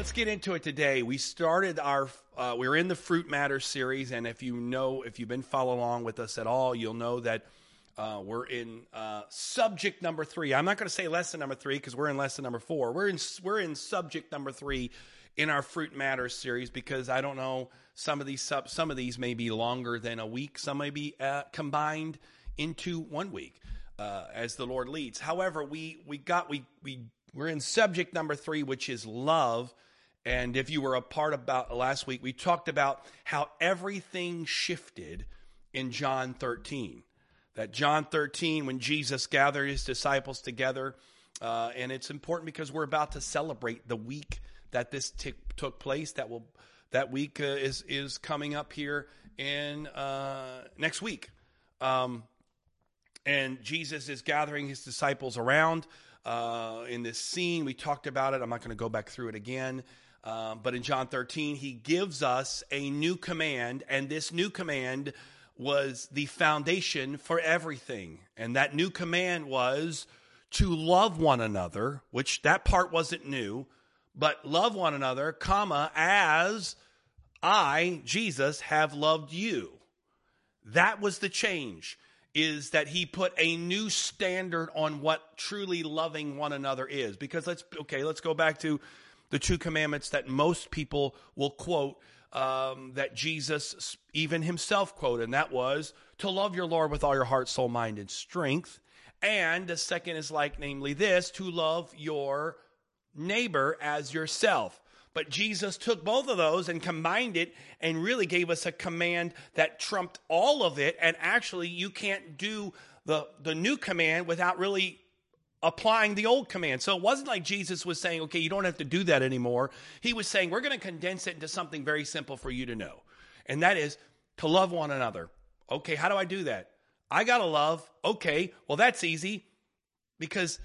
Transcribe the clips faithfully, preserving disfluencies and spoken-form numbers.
Let's get into it today. We started our, uh, we're in the Fruit Matters series, and if you know, if you've been following along with us at all, you'll know that uh, we're in uh, subject number three. I'm not going to say lesson number three because we're in lesson number four. We're in we're in subject number three in our Fruit Matters series because I don't know, some of these sub, some of these may be longer than a week. Some may be uh, combined into one week uh, as the Lord leads. However, we we got we we we're in subject number three, which is love. And if you were a part about last week, we talked about how everything shifted in John thirteen. That John thirteen, when Jesus gathered his disciples together, uh, and it's important because we're about to celebrate the week that this t- took place. That will that week uh, is is coming up here in uh, next week, um, and Jesus is gathering his disciples around uh, in this scene. We talked about it. I'm not going to go back through it again. Um, but in John thirteen, he gives us a new command, and this new command was the foundation for everything. And that new command was to love one another, which that part wasn't new, but love one another, comma, as I, Jesus, have loved you. That was the change, is that he put a new standard on what truly loving one another is. Because let's, okay, let's go back to the two commandments that most people will quote, um, that Jesus even himself quoted, and that was to love your Lord with all your heart, soul, mind, and strength. And the second is like, namely this, to love your neighbor as yourself. But Jesus took both of those and combined it and really gave us a command that trumped all of it. And actually, you can't do the, the new command without really applying the old command. So it wasn't like Jesus was saying, okay, you don't have to do that anymore. He was saying, we're going to condense it into something very simple for you to know. And that is to love one another. Okay, how do I do that? I got to love. Okay, well, that's easy. Because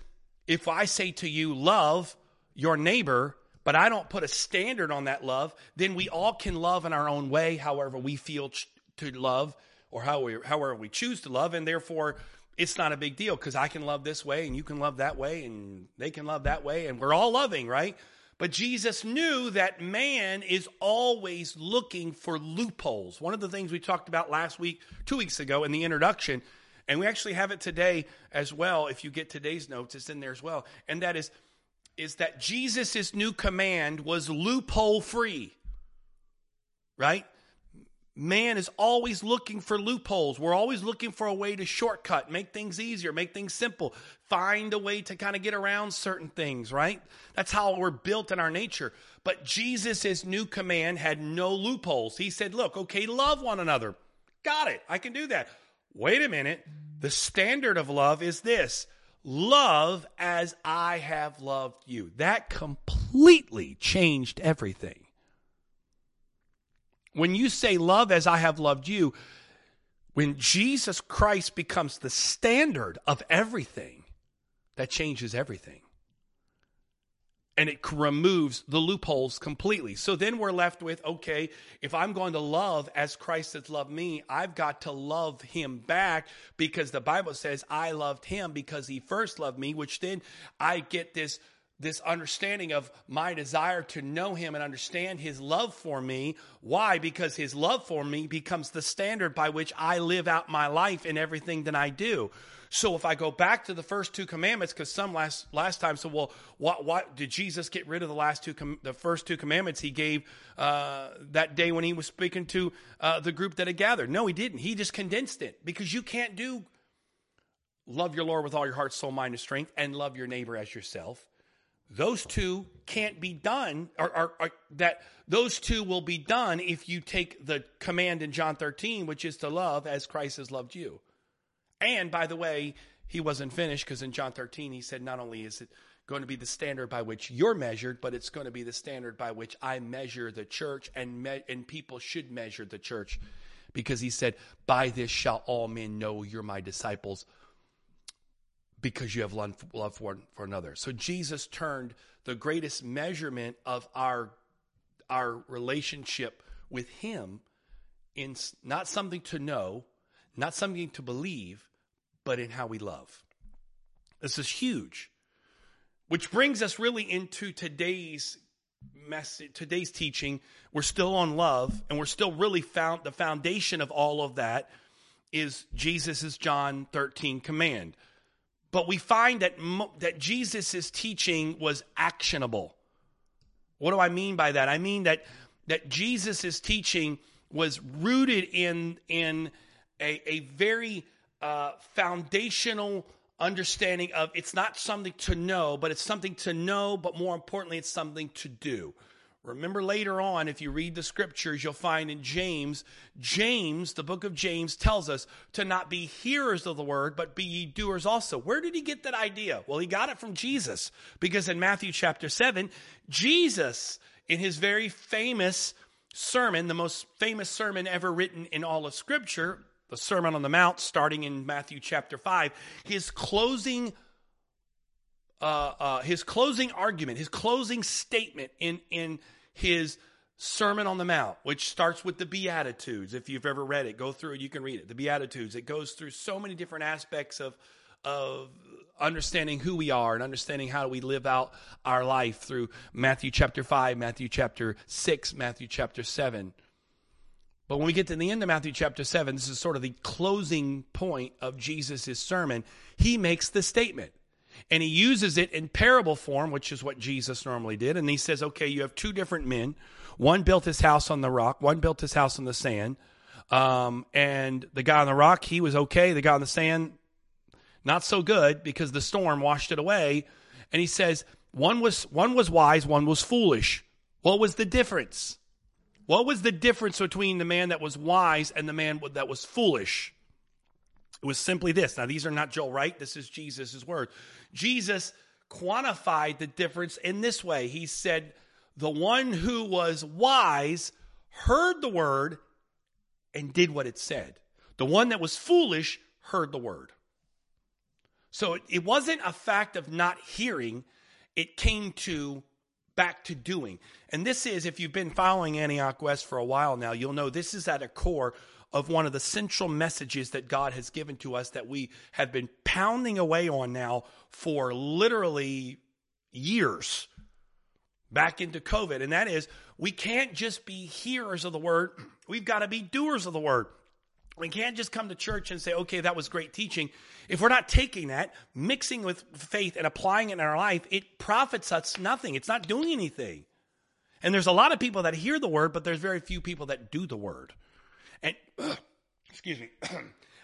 if I say to you, love your neighbor, but I don't put a standard on that love, then we all can love in our own way, however we feel ch- to love or how we, however we choose to love. And therefore, it's not a big deal because I can love this way and you can love that way and they can love that way and we're all loving, right? But Jesus knew that man is always looking for loopholes. One of the things we talked about last week, two weeks ago in the introduction, and we actually have it today as well. If you get today's notes, it's in there as well. And that is, is that Jesus' new command was loophole free, right? Man is always looking for loopholes. We're always looking for a way to shortcut, make things easier, make things simple, find a way to kind of get around certain things, right? That's how we're built in our nature. But Jesus' new command had no loopholes. He said, look, okay, love one another. Got it. I can do that. Wait a minute. The standard of love is this. Love as I have loved you. That completely changed everything. When you say love as I have loved you, when Jesus Christ becomes the standard of everything, that changes everything. And it removes the loopholes completely. So then we're left with, okay, if I'm going to love as Christ has loved me, I've got to love him back because the Bible says I loved him because he first loved me, which then I get this This understanding of my desire to know him and understand his love for me. Why? Because his love for me becomes the standard by which I live out my life in everything that I do. So if I go back to the first two commandments, because some last last time said, so well, what, what did Jesus get rid of the last two, com- the first two commandments he gave uh, that day when he was speaking to uh, the group that had gathered? No, he didn't. He just condensed it because you can't do love your Lord with all your heart, soul, mind, and strength, and love your neighbor as yourself. Those two can't be done, or, or, or that those two will be done if you take the command in John thirteen, which is to love as Christ has loved you. And by the way, he wasn't finished because in John thirteen, he said, not only is it going to be the standard by which you're measured, but it's going to be the standard by which I measure the church, and me- and people should measure the church, because he said, by this shall all men know you're my disciples, because you have love for, for another. So Jesus turned the greatest measurement of our, our relationship with him in not something to know, not something to believe, but in how we love. This is huge. Which brings us really into today's message, today's teaching, we're still on love, and we're still really found the foundation of all of that is Jesus's John thirteen command. But we find that that Jesus's teaching was actionable. What do I mean by that? I mean that that Jesus's teaching was rooted in in a a very uh, foundational understanding of it's not something to know, but it's something to know, but more importantly, it's something to do. Remember later on, if you read the scriptures, you'll find in James, James, the book of James tells us to not be hearers of the word, but be ye doers also. Where did he get that idea? Well, he got it from Jesus, because in Matthew chapter seven, Jesus, in his very famous sermon, the most famous sermon ever written in all of scripture, the Sermon on the Mount, starting in Matthew chapter five, his closing Uh, uh, his closing argument, his closing statement in, in his Sermon on the Mount, which starts with the Beatitudes. If you've ever read it, go through it. You can read it. The Beatitudes. It goes through so many different aspects of, of understanding who we are and understanding how we live out our life through Matthew chapter five, Matthew chapter six, Matthew chapter seven. But when we get to the end of Matthew chapter seven, this is sort of the closing point of Jesus' sermon. He makes the statement. And he uses it in parable form, which is what Jesus normally did. And he says, okay, you have two different men. One built his house on the rock. One built his house on the sand. Um, and the guy on the rock, he was okay. The guy on the sand, not so good, because the storm washed it away. And he says, one was, one was wise, one was foolish. What was the difference? What was the difference between the man that was wise and the man that was foolish? It was simply this. Now, these are not Joel Wright. This is Jesus' word. Jesus quantified the difference in this way. He said, the one who was wise heard the word and did what it said. The one that was foolish heard the word. So it, it wasn't a fact of not hearing. It came to back to doing. And this is, if you've been following Antioch West for a while now, you'll know this is at a core of one of the central messages that God has given to us that we have been pounding away on now for literally years back into COVID. And that is, we can't just be hearers of the word. We've got to be doers of the word. We can't just come to church and say, okay, that was great teaching. If we're not taking that, mixing with faith and applying it in our life, it profits us nothing. It's not doing anything. And there's a lot of people that hear the word, but there's very few people that do the word. And, excuse me,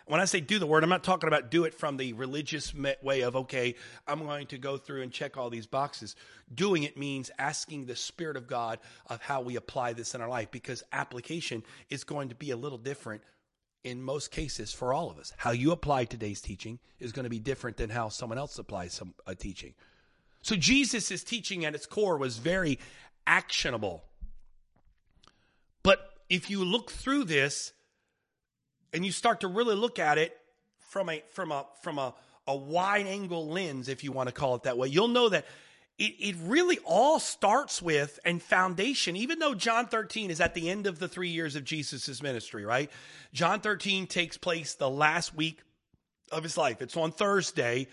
when I say do the word, I'm not talking about do it from the religious way of, okay, I'm going to go through and check all these boxes. Doing it means asking the Spirit of God of how we apply this in our life, because application is going to be a little different in most cases for all of us. How you apply today's teaching is going to be different than how someone else applies some, a teaching. So Jesus' teaching at its core was very actionable. But if you look through this and you start to really look at it from a from a from a, a wide angle lens, if you want to call it that way, you'll know that it, it really all starts with and foundation, even though John thirteen is at the end of the three years of Jesus's ministry, right? John thirteen takes place the last week of his life. It's on Thursday.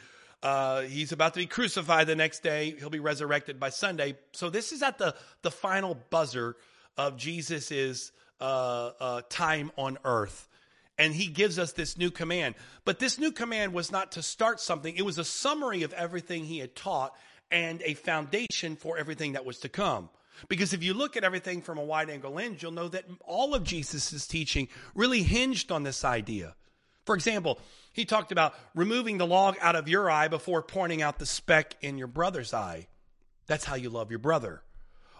Uh, he's about to be crucified the next day. He'll be resurrected by Sunday. So this is at the, the final buzzer of Jesus's Uh, uh, time on earth. And he gives us this new command. But this new command was not to start something. It was a summary of everything he had taught and a foundation for everything that was to come. Because if you look at everything from a wide angle lens, you'll know that all of Jesus's teaching really hinged on this idea. For example, he talked about removing the log out of your eye before pointing out the speck in your brother's eye. That's how you love your brother.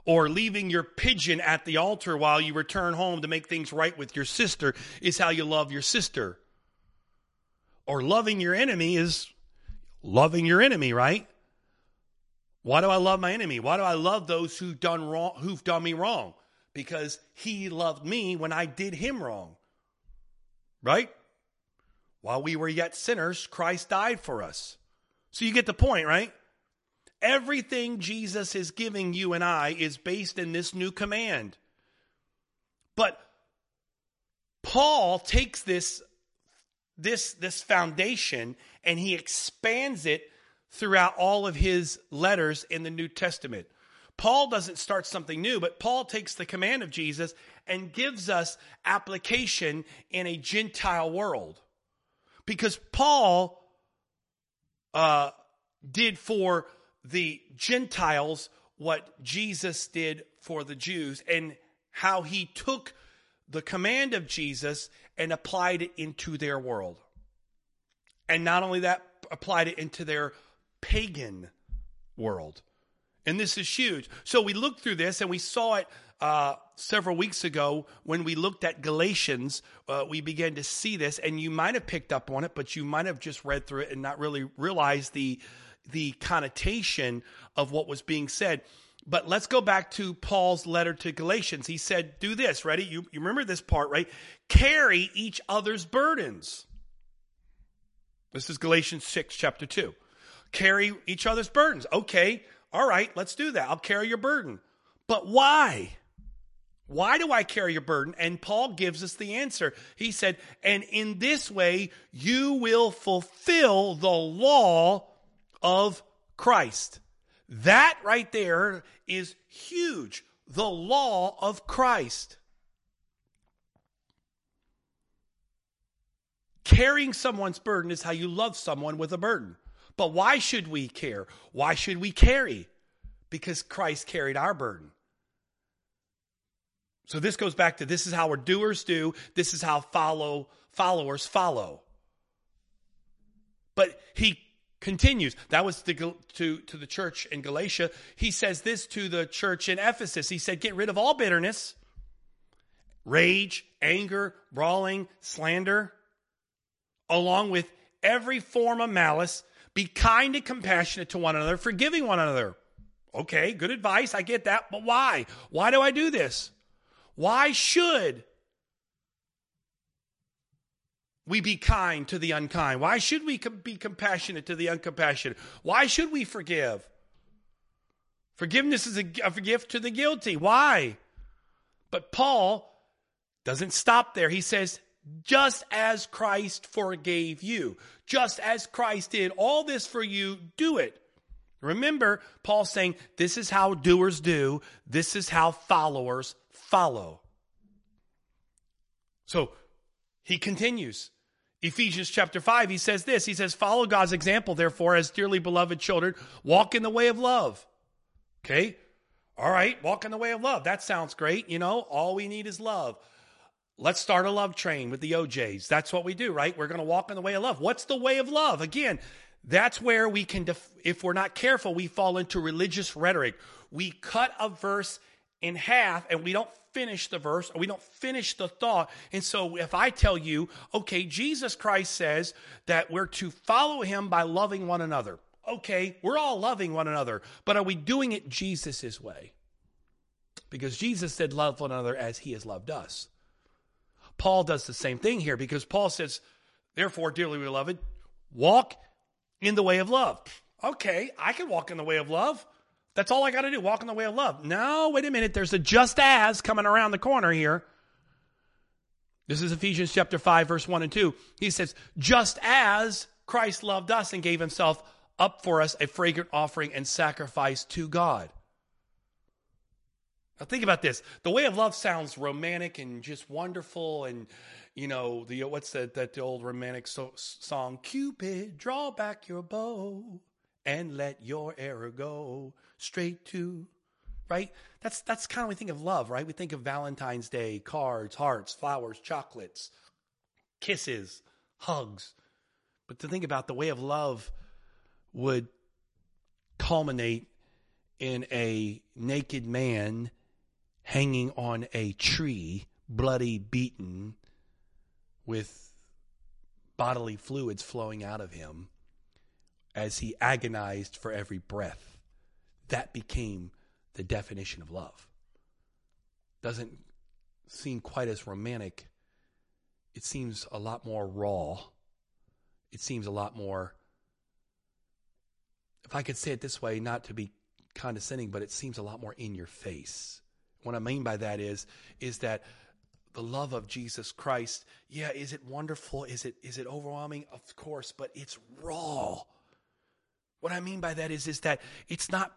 Or leaving your pigeon at the altar while you return home to make things right with your sister is how you love your sister. Or loving your enemy is loving your enemy, right? Why do I love my enemy? Why do I love those who've done wrong, who've done me wrong? Because he loved me when I did him wrong, right? While we were yet sinners, Christ died for us. So you get the point, right? Everything Jesus is giving you and I is based in this new command. But Paul takes this, this, this foundation and he expands it throughout all of his letters in the New Testament. Paul doesn't start something new, but Paul takes the command of Jesus and gives us application in a Gentile world. Because Paul uh, did for the Gentiles what Jesus did for the Jews, and how he took the command of Jesus and applied it into their world. And not only that, applied it into their pagan world. And this is huge. So we looked through this, and we saw it uh, several weeks ago when we looked at Galatians. Uh, we began to see this, and you might have picked up on it, but you might have just read through it and not really realized the, the connotation of what was being said. But let's go back to Paul's letter to Galatians. He said, do this, ready? You, you remember this part, right? Carry each other's burdens. This is Galatians six, chapter two. Carry each other's burdens. Okay. All right, let's do that. I'll carry your burden. But why? Why do I carry your burden? And Paul gives us the answer. He said, and in this way, you will fulfill the law of Christ. That right there is huge. The law of Christ. Carrying someone's burden is how you love someone with a burden. But why should we care? Why should we carry? Because Christ carried our burden. So this goes back to this is how our doers do. This is how follow followers follow. But he continues. That was to, to, to the church in Galatia. He says this to the church in Ephesus. He said, get rid of all bitterness, rage, anger, brawling, slander, along with every form of malice. Be kind and compassionate to one another, forgiving one another. Okay, good advice. I get that. But why? Why do I do this? Why should we be kind to the unkind? Why should we be compassionate to the uncompassionate? Why should we forgive? Forgiveness is a, a gift to the guilty. Why? But Paul doesn't stop there. He says, just as Christ forgave you, just as Christ did all this for you, do it. Remember, Paul's saying, this is how doers do. This is how followers follow. So he continues. Ephesians chapter five, he says this. He says, follow God's example, therefore, as dearly beloved children, walk in the way of love. Okay? All right, walk in the way of love. That sounds great. You know, all we need is love. Let's start a love train with the O Js. That's what we do, right? We're going to walk in the way of love. What's the way of love? Again, that's where we can, def- if we're not careful, we fall into religious rhetoric. We cut a verse in half and we don't finish the verse or we don't finish the thought. And so if I tell you, okay, Jesus Christ says that we're to follow him by loving one another. Okay, we're all loving one another, but are we doing it Jesus's way? Because Jesus said love one another as he has loved us. Paul does the same thing here because Paul says, therefore, dearly beloved, walk in the way of love. Okay, I can walk in the way of love. That's all I got to do, walk in the way of love. No, wait a minute. There's a just as coming around the corner here. This is Ephesians chapter five, verse one and two. He says, just as Christ loved us and gave himself up for us, a fragrant offering and sacrifice to God. Now think about this. The way of love sounds romantic and just wonderful, and you know the what's that that the old romantic so, song? Cupid, draw back your bow and let your arrow go straight to right. That's that's kind of we think of love, right? We think of Valentine's Day, cards, hearts, flowers, chocolates, kisses, hugs. But to think about the way of love would culminate in a naked man hanging on a tree, bloody, beaten, with bodily fluids flowing out of him as he agonized for every breath. That became the definition of love. Doesn't seem quite as romantic. It seems a lot more raw. It seems a lot more, if I could say it this way, not to be condescending, but it seems a lot more in your face. What I mean by that is, is that the love of Jesus Christ, yeah, is it wonderful? Is it is it overwhelming? Of course, but it's raw. What I mean by that is, is that it's not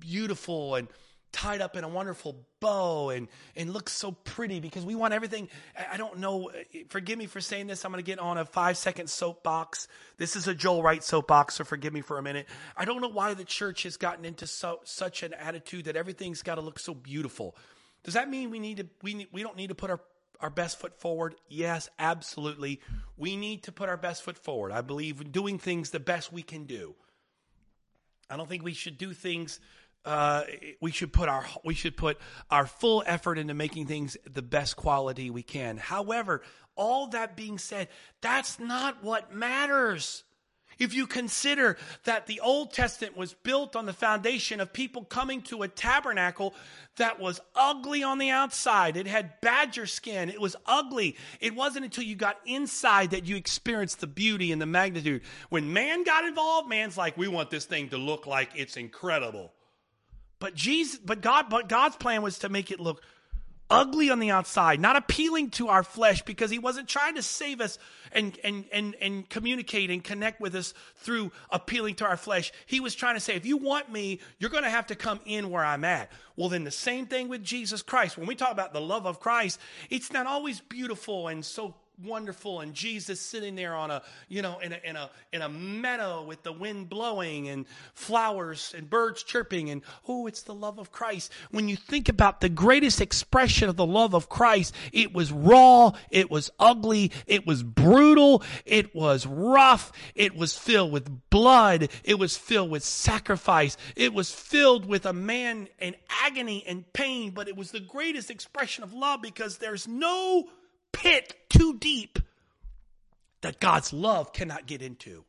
beautiful and tied up in a wonderful bow and, and looks so pretty, because we want everything. I don't know. Forgive me for saying this. I'm going to get on a five second soapbox. This is a Joel Wright soapbox, so forgive me for a minute. I don't know why the church has gotten into so, such an attitude that everything's got to look so beautiful. Does that mean we need to, we need, we don't need to put our, our best foot forward? Yes, absolutely. We need to put our best foot forward. I believe in doing things the best we can do. I don't think we should do things. Uh, we should put our we should put our full effort into making things the best quality we can. However, all that being said, that's not what matters. If you consider that the Old Testament was built on the foundation of people coming to a tabernacle that was ugly on the outside. It had badger skin. It was ugly. It wasn't until you got inside that you experienced the beauty and the magnitude. When man got involved, man's like, we want this thing to look like it's incredible. But Jesus, but God, but God's plan was to make it look ugly on the outside, not appealing to our flesh, because he wasn't trying to save us and, and, and, and communicate and connect with us through appealing to our flesh. He was trying to say, if you want me, you're going to have to come in where I'm at. Well, then the same thing with Jesus Christ. When we talk about the love of Christ, it's not always beautiful and so wonderful, and Jesus sitting there on a, you know, in a in a in a meadow with the wind blowing and flowers and birds chirping, and oh, it's the love of Christ. When you think about the greatest expression of the love of Christ, it was raw, it was ugly, it was brutal, it was rough, it was filled with blood, it was filled with sacrifice, it was filled with a man in agony and pain, but it was the greatest expression of love, because there's no pit too deep that God's love cannot get into.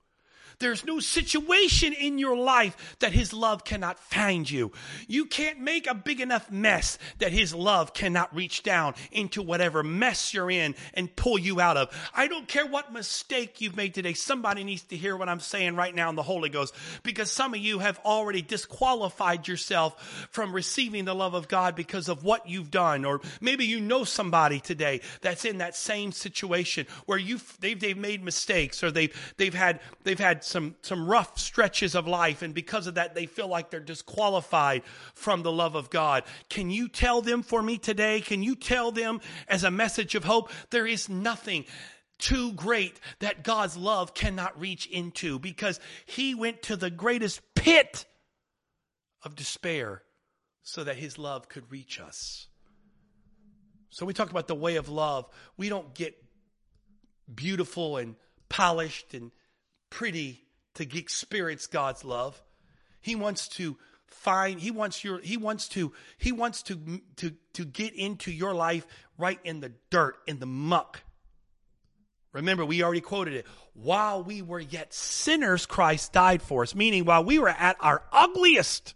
There's no situation in your life that his love cannot find you. You can't make a big enough mess that his love cannot reach down into whatever mess you're in and pull you out of. I don't care what mistake you've made today. Somebody needs to hear what I'm saying right now in the Holy Ghost, because some of you have already disqualified yourself from receiving the love of God because of what you've done. Or maybe you know somebody today that's in that same situation where you've, they've, they've made mistakes, or they've, they've had, they've had Some some rough stretches of life, and because of that they feel like they're disqualified from the love of God. Can you tell them for me today? Can you tell them as a message of hope? There is nothing too great that God's love cannot reach into, because he went to the greatest pit of despair so that his love could reach us. So we talk about the way of love. We don't get beautiful and polished and pretty to experience God's love. He wants to find, he wants your, he wants to, he wants to, to, to get into your life right in the dirt, in the muck. Remember, we already quoted it. While we were yet sinners, Christ died for us. Meaning, while we were at our ugliest.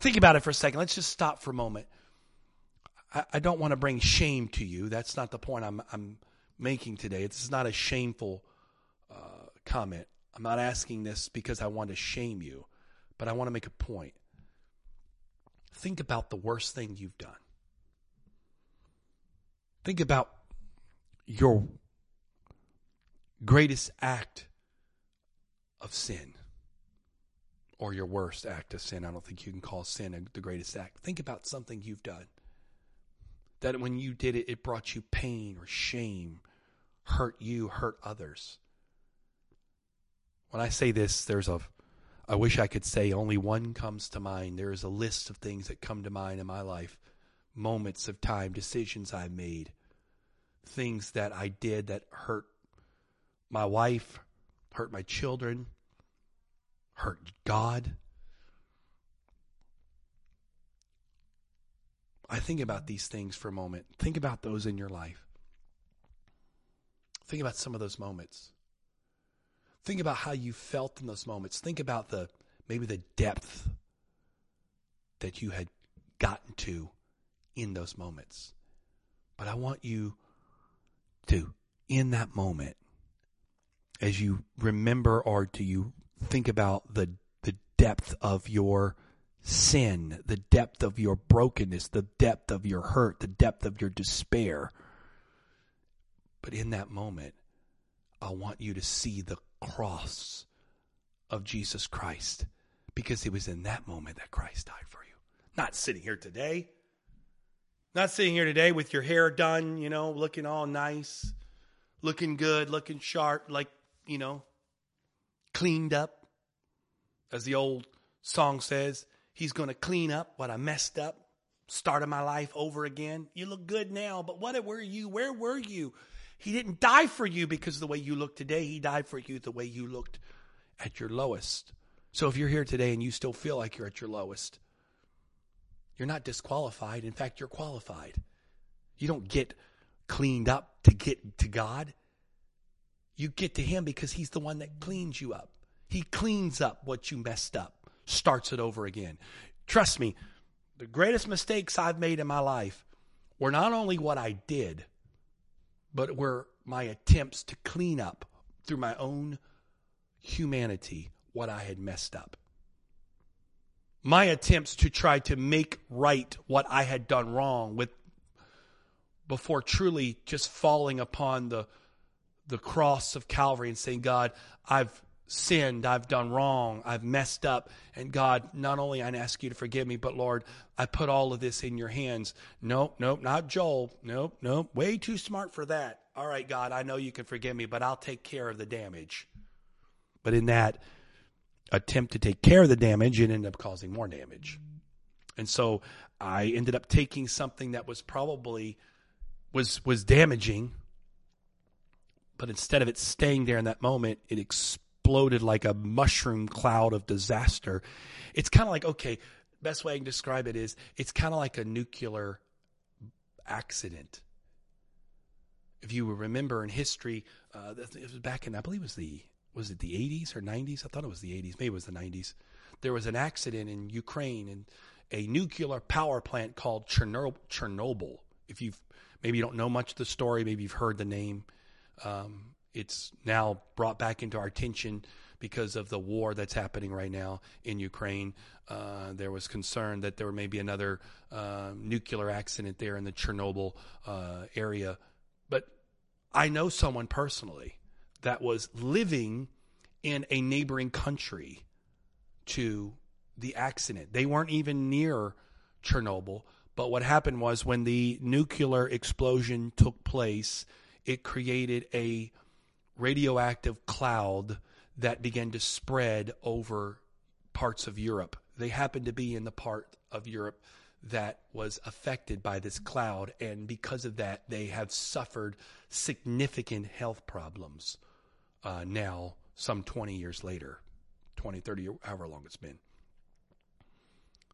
Think about it for a second. Let's just stop for a moment. I, I don't want to bring shame to you. That's not the point I'm, I'm making today. It's not a shameful Uh, comment. I'm not asking this because I want to shame you, but I want to make a point. Think about the worst thing you've done. Think about your greatest act of sin, or your worst act of sin. I don't think you can call sin the greatest act. Think about something you've done that when you did it, it brought you pain or shame, hurt you, hurt others. When I say this, there's a, I wish I could say only one comes to mind. There is a list of things that come to mind in my life. Moments of time, decisions I made, things that I did that hurt my wife, hurt my children, hurt God. I think about these things for a moment. Think about those in your life. Think about some of those moments. Think about how you felt in those moments. Think about the maybe the depth that you had gotten to in those moments. But I want you to, in that moment, as you remember or do you think about the the depth of your sin, the depth of your brokenness, the depth of your hurt, the depth of your despair. But in that moment, I want you to see the cross of Jesus Christ, because it was in that moment that Christ died for you. Not sitting here today. Not sitting here today with your hair done, you know, looking all nice, looking good, looking sharp, like, you know, cleaned up. As the old song says, he's going to clean up what I messed up, started my life over again. You look good now, but what were you? Where were you? He didn't die for you because of the way you look today. He died for you the way you looked at your lowest. So if you're here today and you still feel like you're at your lowest, you're not disqualified. In fact, you're qualified. You don't get cleaned up to get to God. You get to him because he's the one that cleans you up. He cleans up what you messed up, starts it over again. Trust me, the greatest mistakes I've made in my life were not only what I did, but were my attempts to clean up through my own humanity what I had messed up. My attempts to try to make right what I had done wrong with before truly just falling upon the the cross of Calvary and saying, God, I've sinned, I've done wrong, I've messed up. And God, not only I ask you to forgive me, but Lord, I put all of this in your hands. Nope, nope, not Joel. Nope, nope, way too smart for that. All right, God, I know you can forgive me, but I'll take care of the damage. But in that attempt to take care of the damage, it ended up causing more damage. And so I ended up taking something that was probably was was damaging, but instead of it staying there in that moment, it exploded like a mushroom cloud of disaster. It's kind of like, okay, best way I can describe it is it's kind of like a nuclear accident. If you remember in history, uh, it was back in, I believe it was the Was it the eighties or nineties? I thought it was the eighties. Maybe it was the nineties. There was an accident in Ukraine and a nuclear power plant called Chernobyl. If you've, maybe you don't know much of the story, maybe you've heard the name. Um, it's now brought back into our attention because of the war that's happening right now in Ukraine. Uh, there was concern that there may be another uh, nuclear accident there in the Chernobyl uh, area. But I know someone personally that was living in a neighboring country to the accident. They weren't even near Chernobyl, but what happened was when the nuclear explosion took place, it created a radioactive cloud that began to spread over parts of Europe. They happened to be in the part of Europe that was affected by this cloud, and because of that, they have suffered significant health problems. Uh, now, some twenty years later, twenty, thirty, however long it's been.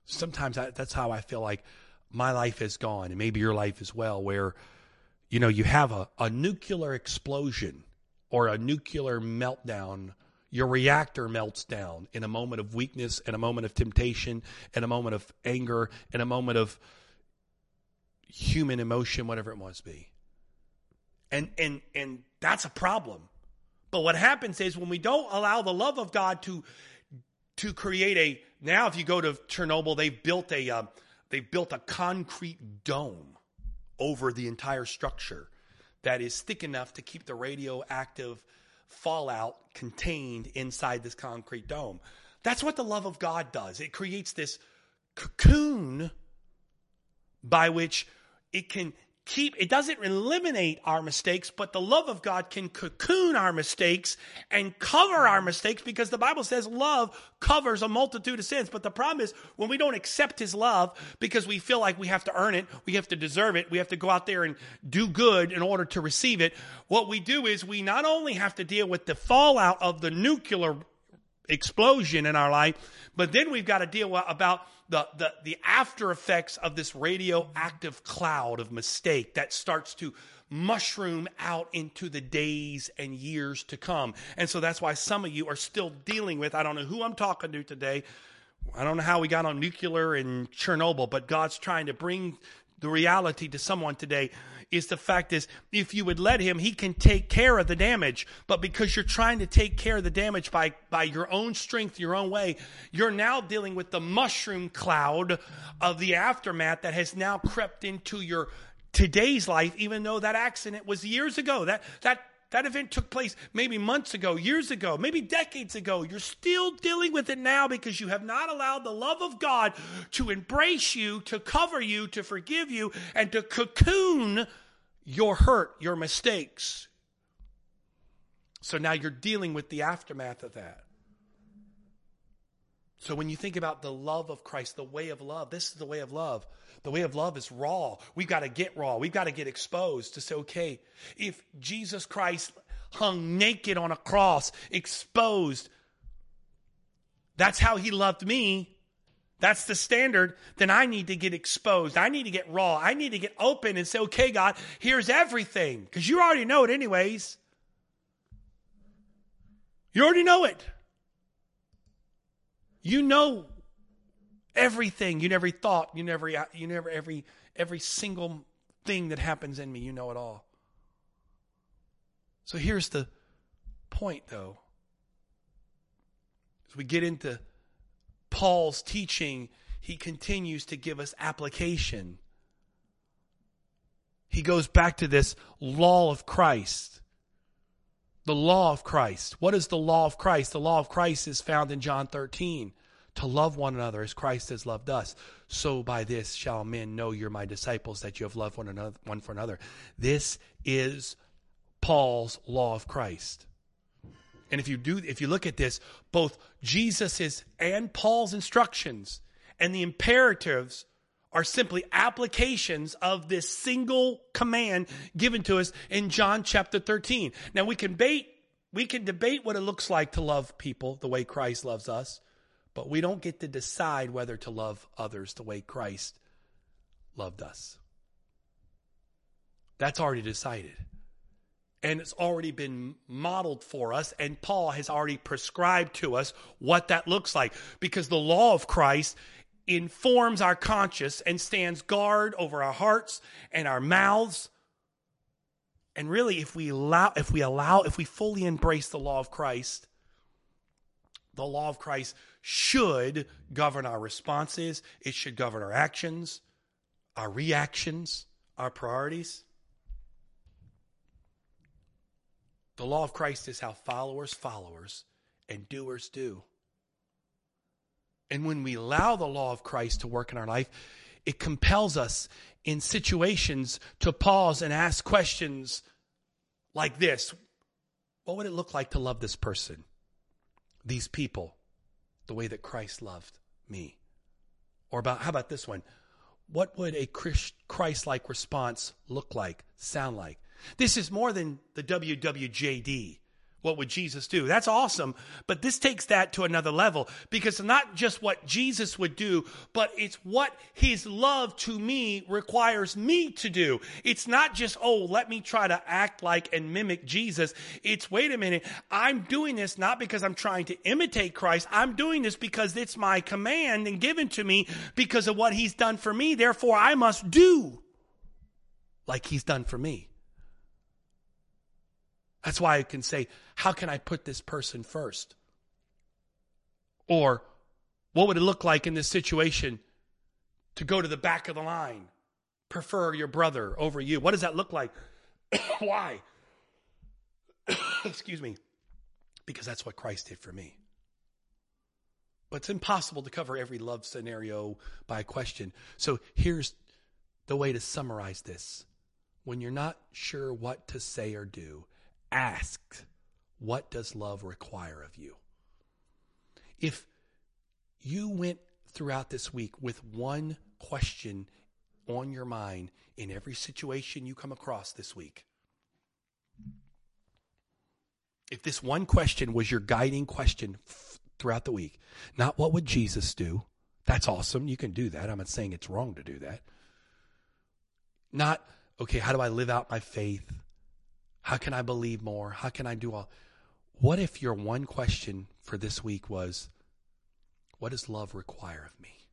Sometimes I, that's how I feel like my life has gone, and maybe your life as well, where, you know, you have a, a nuclear explosion or a nuclear meltdown. Your reactor melts down in a moment of weakness, in a moment of temptation, in a moment of anger, in a moment of human emotion, whatever it must be. And, and, and that's a problem. But what happens is when we don't allow the love of God to to create a, now if you go to Chernobyl, they've built a uh, they've built a concrete dome over the entire structure that is thick enough to keep the radioactive fallout contained inside this concrete dome. That's what the love of God does. It creates this cocoon by which it can keep, it doesn't eliminate our mistakes, but the love of God can cocoon our mistakes and cover our mistakes, because the Bible says love covers a multitude of sins. But the problem is when we don't accept his love because we feel like we have to earn it, we have to deserve it, we have to go out there and do good in order to receive it. What we do is we not only have to deal with the fallout of the nuclear explosion in our life, but then we've got to deal with, about the, the the after effects of this radioactive cloud of mistake that starts to mushroom out into the days and years to come. And so that's why some of you are still dealing with, I don't know who I'm talking to today, I don't know how we got on nuclear and Chernobyl, but God's trying to bring the reality to someone today. Is the fact is, if you would let him, he can take care of the damage. But because you're trying to take care of the damage by, by your own strength, your own way, you're now dealing with the mushroom cloud of the aftermath that has now crept into your today's life, even though that accident was years ago. That, that That event took place maybe months ago, years ago, maybe decades ago. You're still dealing with it now because you have not allowed the love of God to embrace you, to cover you, to forgive you, and to cocoon your hurt, your mistakes. So now you're dealing with the aftermath of that. So when you think about the love of Christ, the way of love, this is the way of love. The way of love is raw. We've got to get raw. We've got to get exposed to say, okay, if Jesus Christ hung naked on a cross, exposed, that's how he loved me, that's the standard, then I need to get exposed. I need to get raw. I need to get open and say, okay, God, here's everything. Because you already know it anyways. You already know it. You know everything. You never thought. You never. You never. Every every single thing that happens in me. You know it all. So here's the point, though. As we get into Paul's teaching, he continues to give us application. He goes back to this law of Christ. The law of Christ. What is the law of Christ? The law of Christ is found in John thirteen. To love one another as Christ has loved us. So by this shall men know you're my disciples, that you have loved one another, one for another. This is Paul's law of Christ. And if you do, if you look at this, both Jesus's and Paul's instructions and the imperatives are simply applications of this single command given to us in John chapter thirteen. Now we can debate, we can debate what it looks like to love people the way Christ loves us, but we don't get to decide whether to love others the way Christ loved us. That's already decided. And it's already been modeled for us, and Paul has already prescribed to us what that looks like, because the law of Christ informs our conscience and stands guard over our hearts and our mouths. And really, if we allow, if we allow, if we fully embrace the law of Christ, the law of Christ should govern our responses. It should govern our actions, our reactions, our priorities. The law of Christ is how followers followers and doers do. And when we allow the law of Christ to work in our life, it compels us in situations to pause and ask questions like this. What would it look like to love this person, these people, the way that Christ loved me? Or about, how about this one? What would a Christ-like response look like, sound like? This is more than the W W J D. What would Jesus do? That's awesome. But this takes that to another level, because it's not just what Jesus would do, but it's what his love to me requires me to do. It's not just, oh, let me try to act like and mimic Jesus. It's, wait a minute, I'm doing this not because I'm trying to imitate Christ. I'm doing this because it's my command and given to me because of what he's done for me. Therefore, I must do like he's done for me. That's why I can say, how can I put this person first? Or what would it look like in this situation to go to the back of the line, prefer your brother over you? What does that look like? Why? Excuse me. Because that's what Christ did for me. But it's impossible to cover every love scenario by a question. So here's the way to summarize this. When you're not sure what to say or do, ask, what does love require of you? If you went throughout this week with one question on your mind in every situation you come across this week, if this one question was your guiding question f- throughout the week, not what would Jesus do? That's awesome. You can do that. I'm not saying it's wrong to do that. Not, okay, how do I live out my faith? How can I believe more? How can I do all? What if your one question for this week was, what does love require of me?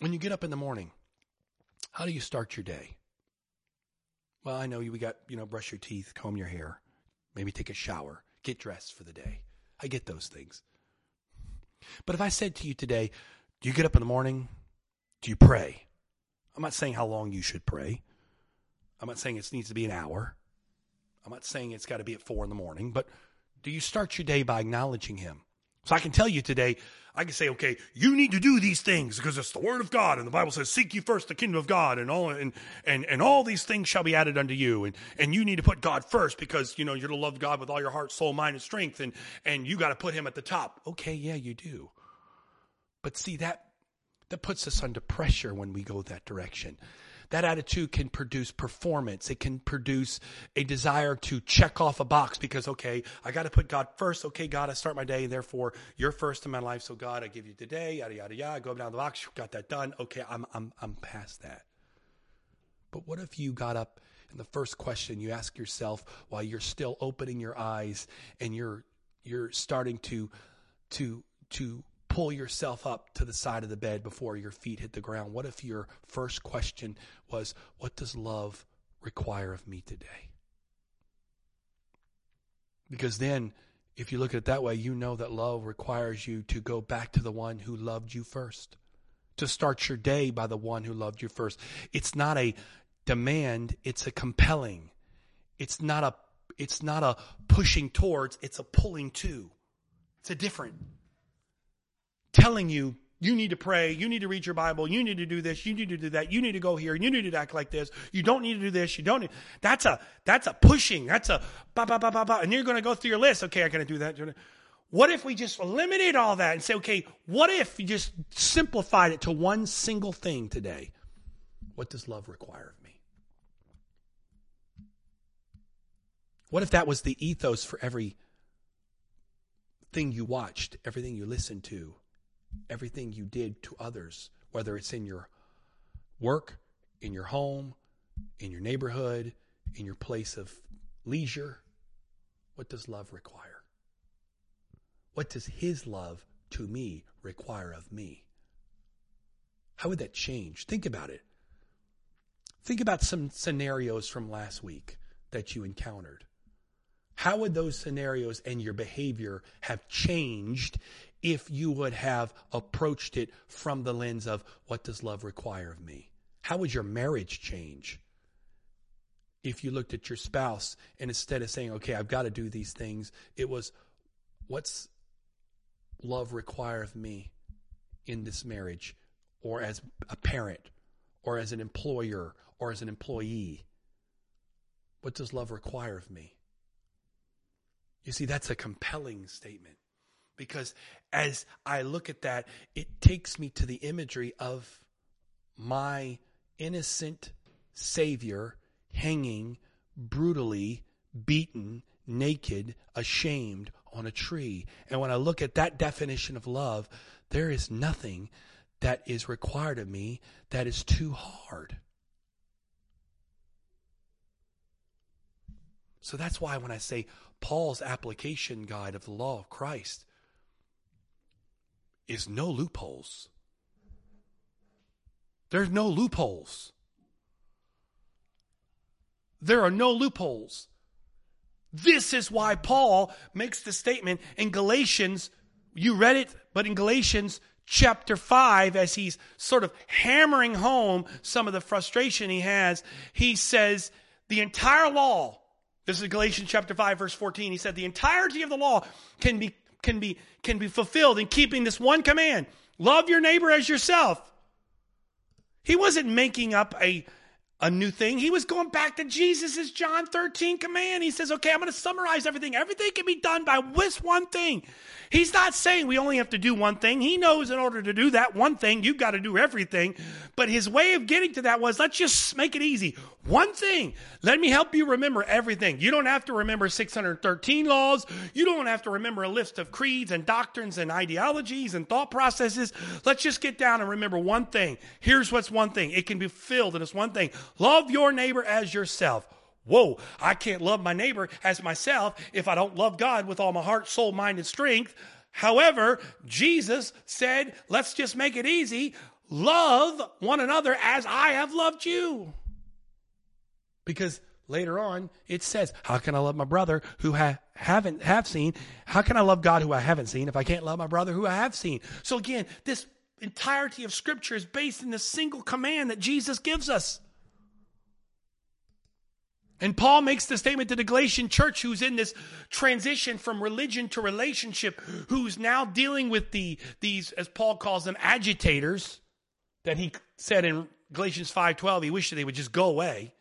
When you get up in the morning, how do you start your day? Well, I know we got, you know, brush your teeth, comb your hair, maybe take a shower, get dressed for the day. I get those things. But if I said to you today, do you get up in the morning? Do you pray? I'm not saying how long you should pray. I'm not saying it needs to be an hour. I'm not saying it's got to be at four in the morning, but do you start your day by acknowledging him? So I can tell you today, I can say, okay, you need to do these things because it's the word of God. And the Bible says, seek you first the kingdom of God and all, and, and, and all these things shall be added unto you. And, and you need to put God first because, you know, you're to love God with all your heart, soul, mind, and strength. And, and you got to put him at the top. Okay. Yeah, you do. But see, that, that puts us under pressure when we go that direction. That attitude can produce performance. It can produce a desire to check off a box because, okay, I got to put God first. Okay, God, I start my day. Therefore, you're first in my life. So, God, I give you today, yada, yada, yada. I go down the box. Got that done. Okay, I'm, I'm, I'm past that. But what if you got up and the first question you ask yourself while you're still opening your eyes and you're, you're starting to, to, to, pull yourself up to the side of the bed before your feet hit the ground. What if your first question was, what does love require of me today? Because then if you look at it that way, you know that love requires you to go back to the one who loved you first, to start your day by the one who loved you first. It's not a demand. It's a compelling. It's not a, it's not a pushing towards, it's a pulling to. It's a different. Telling you, you need to pray, you need to read your Bible, you need to do this, you need to do that, you need to go here, you need to act like this, you don't need to do this, you don't need, that's a, that's a pushing, that's a, ba, ba, ba, ba, ba, and you're going to go through your list, okay, I'm going to do that. What if we just eliminate all that and say, okay, what if you just simplified it to one single thing today? What does love require of me? What if that was the ethos for every thing you watched, everything you listened to, everything you did to others, whether it's in your work, in your home, in your neighborhood, in your place of leisure? What does love require? What does his love to me require of me? How would that change? Think about it. Think about some scenarios from last week that you encountered. How would those scenarios and your behavior have changed if you would have approached it from the lens of what does love require of me? How would your marriage change if you looked at your spouse and instead of saying, okay, I've got to do these things, it was what's love require of me in this marriage or as a parent or as an employer or as an employee? What does love require of me? You see, that's a compelling statement. Because as I look at that, it takes me to the imagery of my innocent Savior hanging, brutally beaten, naked, ashamed on a tree. And when I look at that definition of love, there is nothing that is required of me that is too hard. So that's why when I say Paul's application guide of the law of Christ is no loopholes. There's no loopholes. There are no loopholes. This is why Paul makes the statement in Galatians, you read it, but in Galatians chapter five, as he's sort of hammering home some of the frustration he has, he says the entire law, this is Galatians chapter five, verse fourteen. He said, the entirety of the law can be can be can be fulfilled in keeping this one command. Love your neighbor as yourself. He wasn't making up a, a new thing. He was going back to Jesus' John thirteen command. He says, okay, I'm going to summarize everything. Everything can be done by this one thing. He's not saying we only have to do one thing. He knows in order to do that one thing, you've got to do everything. But his way of getting to that was, let's just make it easy. One thing. Let me help you remember everything. You don't have to remember six hundred thirteen laws. You don't have to remember a list of creeds and doctrines and ideologies and thought processes. Let's just get down and remember one thing. Here's what's one thing. It can be filled in this one thing. Love your neighbor as yourself. Whoa, I can't love my neighbor as myself if I don't love God with all my heart, soul, mind, and strength. However, Jesus said, let's just make it easy. Love one another as I have loved you. Because later on, it says, how can I love my brother who I haven't have seen? How can I love God who I haven't seen if I can't love my brother who I have seen? So again, this entirety of Scripture is based in this single command that Jesus gives us. And Paul makes the statement to the Galatian church, who's in this transition from religion to relationship, who's now dealing with the these, as Paul calls them, agitators, that he said in Galatians five twelve, he wished that they would just go away.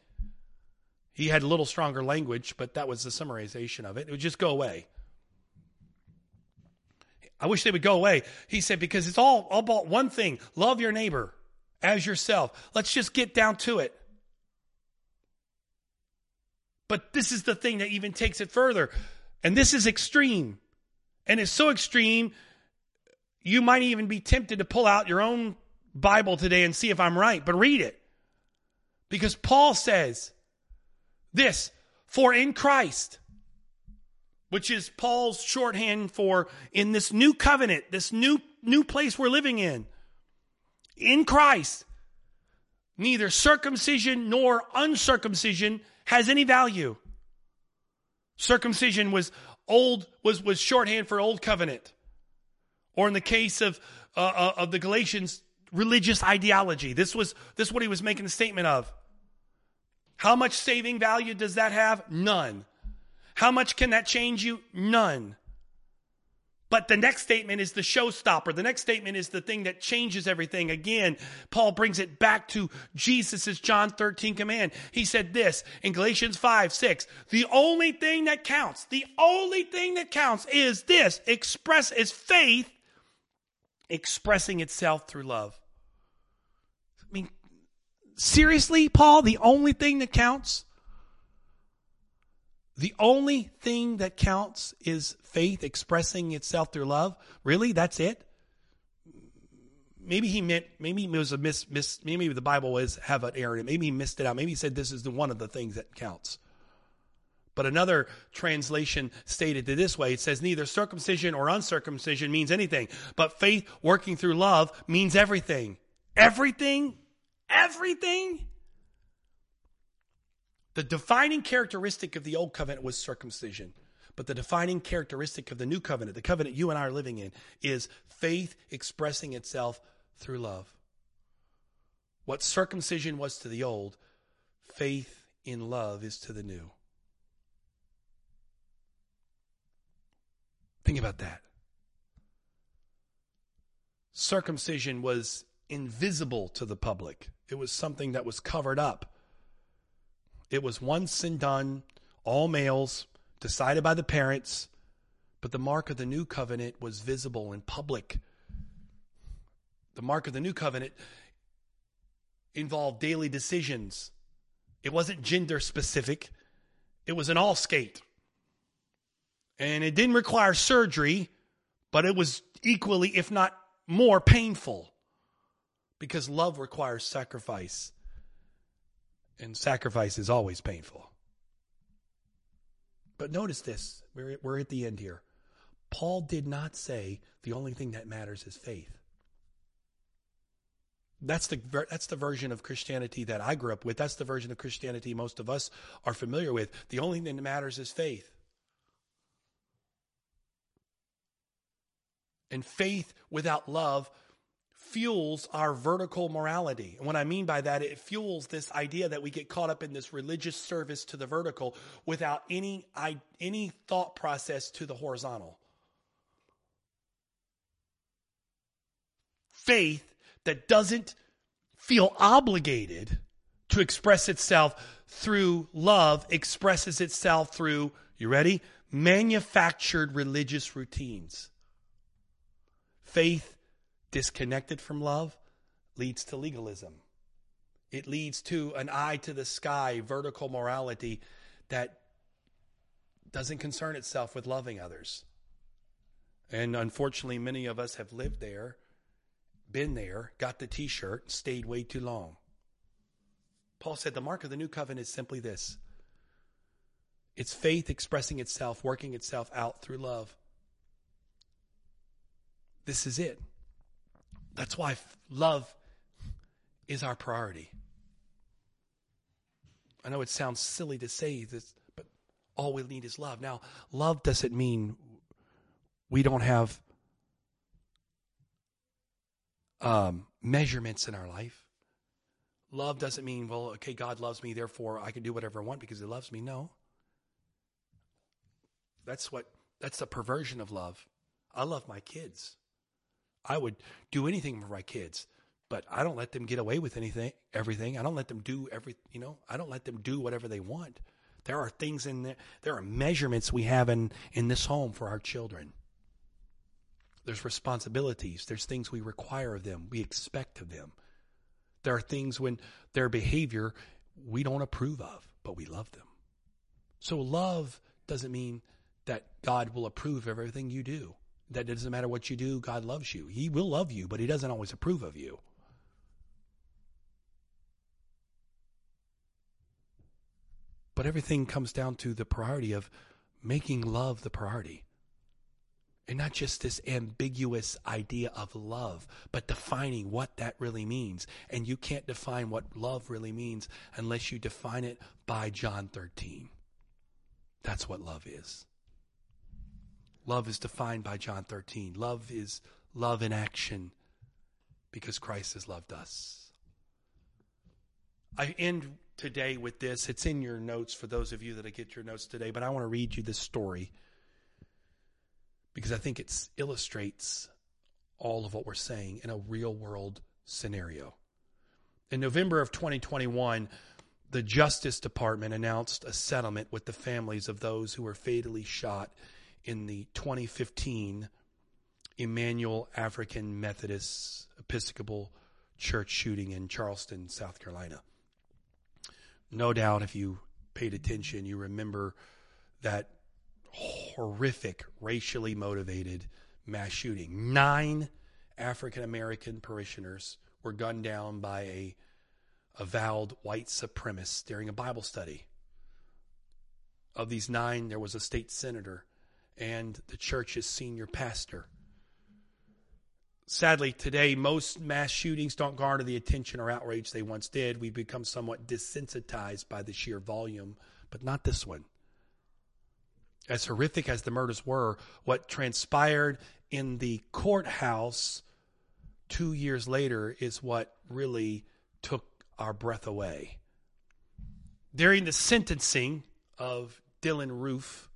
He had a little stronger language, but that was the summarization of it. It would just go away. I wish they would go away. He said, because it's all, all about one thing. Love your neighbor as yourself. Let's just get down to it. But this is the thing that even takes it further. And this is extreme. And it's so extreme, you might even be tempted to pull out your own Bible today and see if I'm right. But read it. Because Paul says this, for in Christ, which is Paul's shorthand for in this new covenant, this new, new place we're living in. In Christ, neither circumcision nor uncircumcision has any value. Circumcision was old was was shorthand for old covenant, or in the case of uh, of the Galatians, religious ideology. This was this is what he was making a statement of. How much saving value does that have? None. How much can that change you? None. But the next statement is the showstopper. The next statement is the thing that changes everything. Again, Paul brings it back to Jesus' John thirteen command. He said this in Galatians five six. The only thing that counts, the only thing that counts is this. Express is faith expressing itself through love. I mean, seriously, Paul, the only thing that counts? The only thing that counts is faith expressing itself through love. Really? That's it? Maybe he meant, maybe it was a miss, miss, maybe the Bible was have an error in it. Maybe he missed it out. Maybe he said this is the one of the things that counts. But another translation stated it this way. It says neither circumcision or uncircumcision means anything, but faith working through love means everything. Everything? Everything? The defining characteristic of the old covenant was circumcision. But the defining characteristic of the new covenant, the covenant you and I are living in, is faith expressing itself through love. What circumcision was to the old, faith in love is to the new. Think about that. Circumcision was invisible to the public. It was something that was covered up. It was once and done, all males, decided by the parents, but the mark of the new covenant was visible and public. The mark of the new covenant involved daily decisions. It wasn't gender specific. It was an all skate. And it didn't require surgery, but it was equally, if not more, painful because love requires sacrifice. And sacrifice is always painful. But notice this. We're, we're at the end here. Paul did not say the only thing that matters is faith. That's the, that's the version of Christianity that I grew up with. That's the version of Christianity most of us are familiar with. The only thing that matters is faith. And faith without love fuels our vertical morality. And what I mean by that, it fuels this idea that we get caught up in this religious service to the vertical without any any thought process to the horizontal. Faith that doesn't feel obligated to express itself through love expresses itself through, you ready? Manufactured religious routines. Faith disconnected from love leads to legalism. It leads to an eye to the sky, vertical morality that doesn't concern itself with loving others. And unfortunately, many of us have lived there, been there, got the t-shirt, stayed way too long. Paul said the mark of the new covenant is simply this. It's faith expressing itself, working itself out through love. This is it. That's why love is our priority. I know it sounds silly to say this, but all we need is love. Now, love doesn't mean we don't have um, measurements in our life. love doesn't mean, well, okay, God loves me, therefore I can do whatever I want because he loves me. No. That's what, that's the perversion of love. I love my kids. I would do anything for my kids, but I don't let them get away with anything, everything. I don't let them do every, you know, I don't let them do whatever they want. There are things in there. There are measurements we have in, in this home for our children. There's responsibilities. There's things we require of them. We expect of them. There are things when their behavior we don't approve of, but we love them. So love doesn't mean that God will approve of everything you do. That it doesn't matter what you do, God loves you. He will love you, but he doesn't always approve of you. But everything comes down to the priority of making love the priority. And not just this ambiguous idea of love, but defining what that really means. And you can't define what love really means unless you define it by John thirteen. That's what love is. Love is defined by John thirteen. Love is love in action because Christ has loved us. I end today with this. It's in your notes for those of you that get your notes today, but I want to read you this story, because I think it illustrates all of what we're saying in a real world scenario. In November of twenty twenty-one, the Justice Department announced a settlement with the families of those who were fatally shot in the twenty fifteen Emmanuel African Methodist Episcopal Church shooting in Charleston, South Carolina. No doubt if you paid attention, you remember that horrific, racially motivated mass shooting. Nine African-American parishioners were gunned down by a avowed white supremacist during a Bible study. Of these nine, there was a state senator and the church's senior pastor. Sadly, today, most mass shootings don't garner the attention or outrage they once did. We've become somewhat desensitized by the sheer volume, but not this one. As horrific as the murders were, what transpired in the courthouse two years later is what really took our breath away. During the sentencing of Dylann Roof,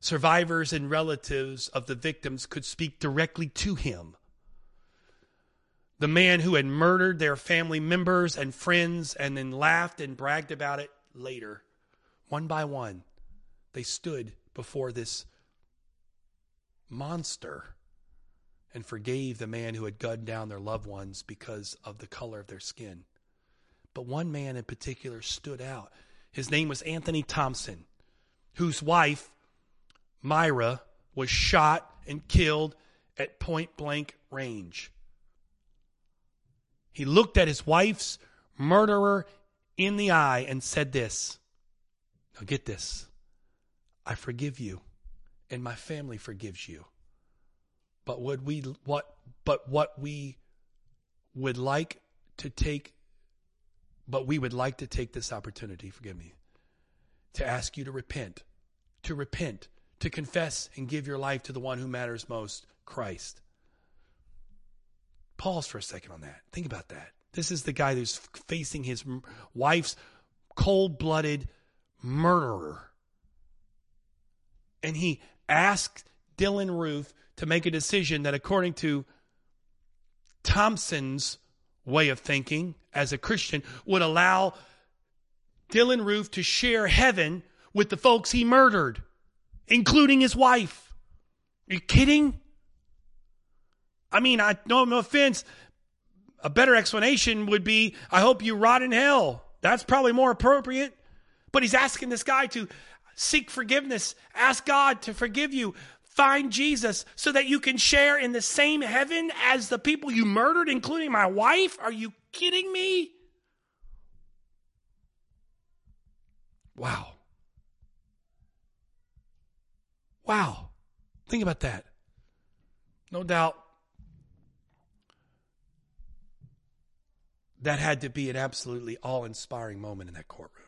survivors and relatives of the victims could speak directly to him. The man who had murdered their family members and friends and then laughed and bragged about it later. One by one, they stood before this monster and forgave the man who had gunned down their loved ones because of the color of their skin. But one man in particular stood out. His name was Anthony Thompson, whose wife, Myra, was shot and killed at point blank range. He looked at his wife's murderer in the eye and said this. Now get this. I forgive you, and my family forgives you. But would we what but what we would like to take but we would like to take this opportunity, forgive me, to ask you to repent, to repent, to confess and give your life to the one who matters most, Christ. Pause for a second on that. Think about that. This is the guy who's facing his wife's cold-blooded murderer. And he asked Dylann Roof to make a decision that, according to Thompson's way of thinking as a Christian, would allow Dylann Roof to share heaven with the folks he murdered, including his wife. Are you kidding? I mean, I no, no offense. A better explanation would be, I hope you rot in hell. That's probably more appropriate. But he's asking this guy to seek forgiveness. Ask God to forgive you. Find Jesus so that you can share in the same heaven as the people you murdered, including my wife. Are you kidding me? Wow. Wow. Think about that. No doubt that had to be an absolutely awe-inspiring moment in that courtroom.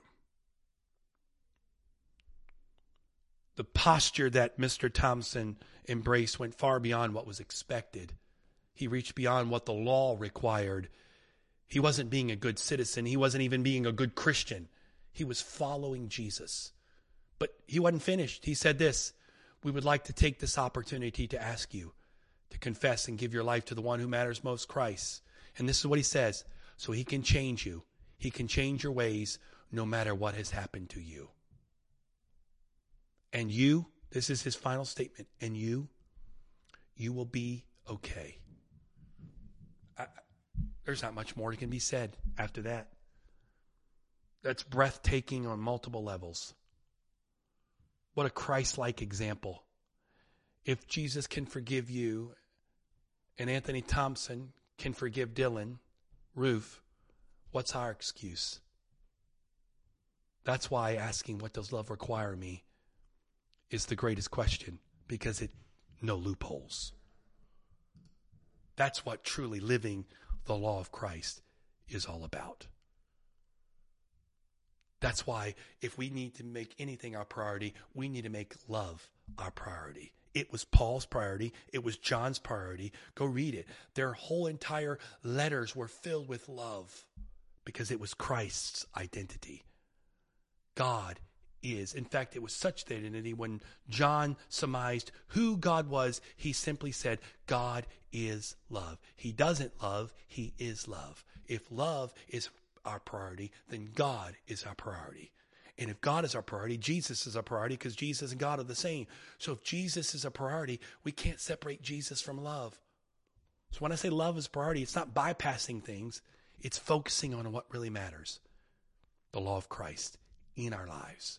The posture that Mister Thompson embraced went far beyond what was expected. He reached beyond what the law required. He wasn't being a good citizen. He wasn't even being a good Christian. He was following Jesus. But he wasn't finished. He said this: we would like to take this opportunity to ask you to confess and give your life to the one who matters most, Christ. And this is what he says: so he can change you. He can change your ways no matter what has happened to you. And you, this is his final statement, and you, you will be okay. I, there's not much more that can be said after that. That's breathtaking on multiple levels. What a Christ-like example. If Jesus can forgive you, and Anthony Thompson can forgive Dylann Roof, what's our excuse? That's why asking, what does love require me, is the greatest question, because it no loopholes. That's what truly living the law of Christ is all about. That's why if we need to make anything our priority, we need to make love our priority. It was Paul's priority. It was John's priority. Go read it. Their whole entire letters were filled with love because it was Christ's identity. God is. In fact, it was such the identity when John surmised who God was, he simply said, God is love. He doesn't love. He is love. If love is our priority, then God is our priority. And if God is our priority, Jesus is our priority, because Jesus and God are the same. So if Jesus is a priority, we can't separate Jesus from love. So when I say love is priority, it's not bypassing things. It's focusing on what really matters. The law of Christ in our lives.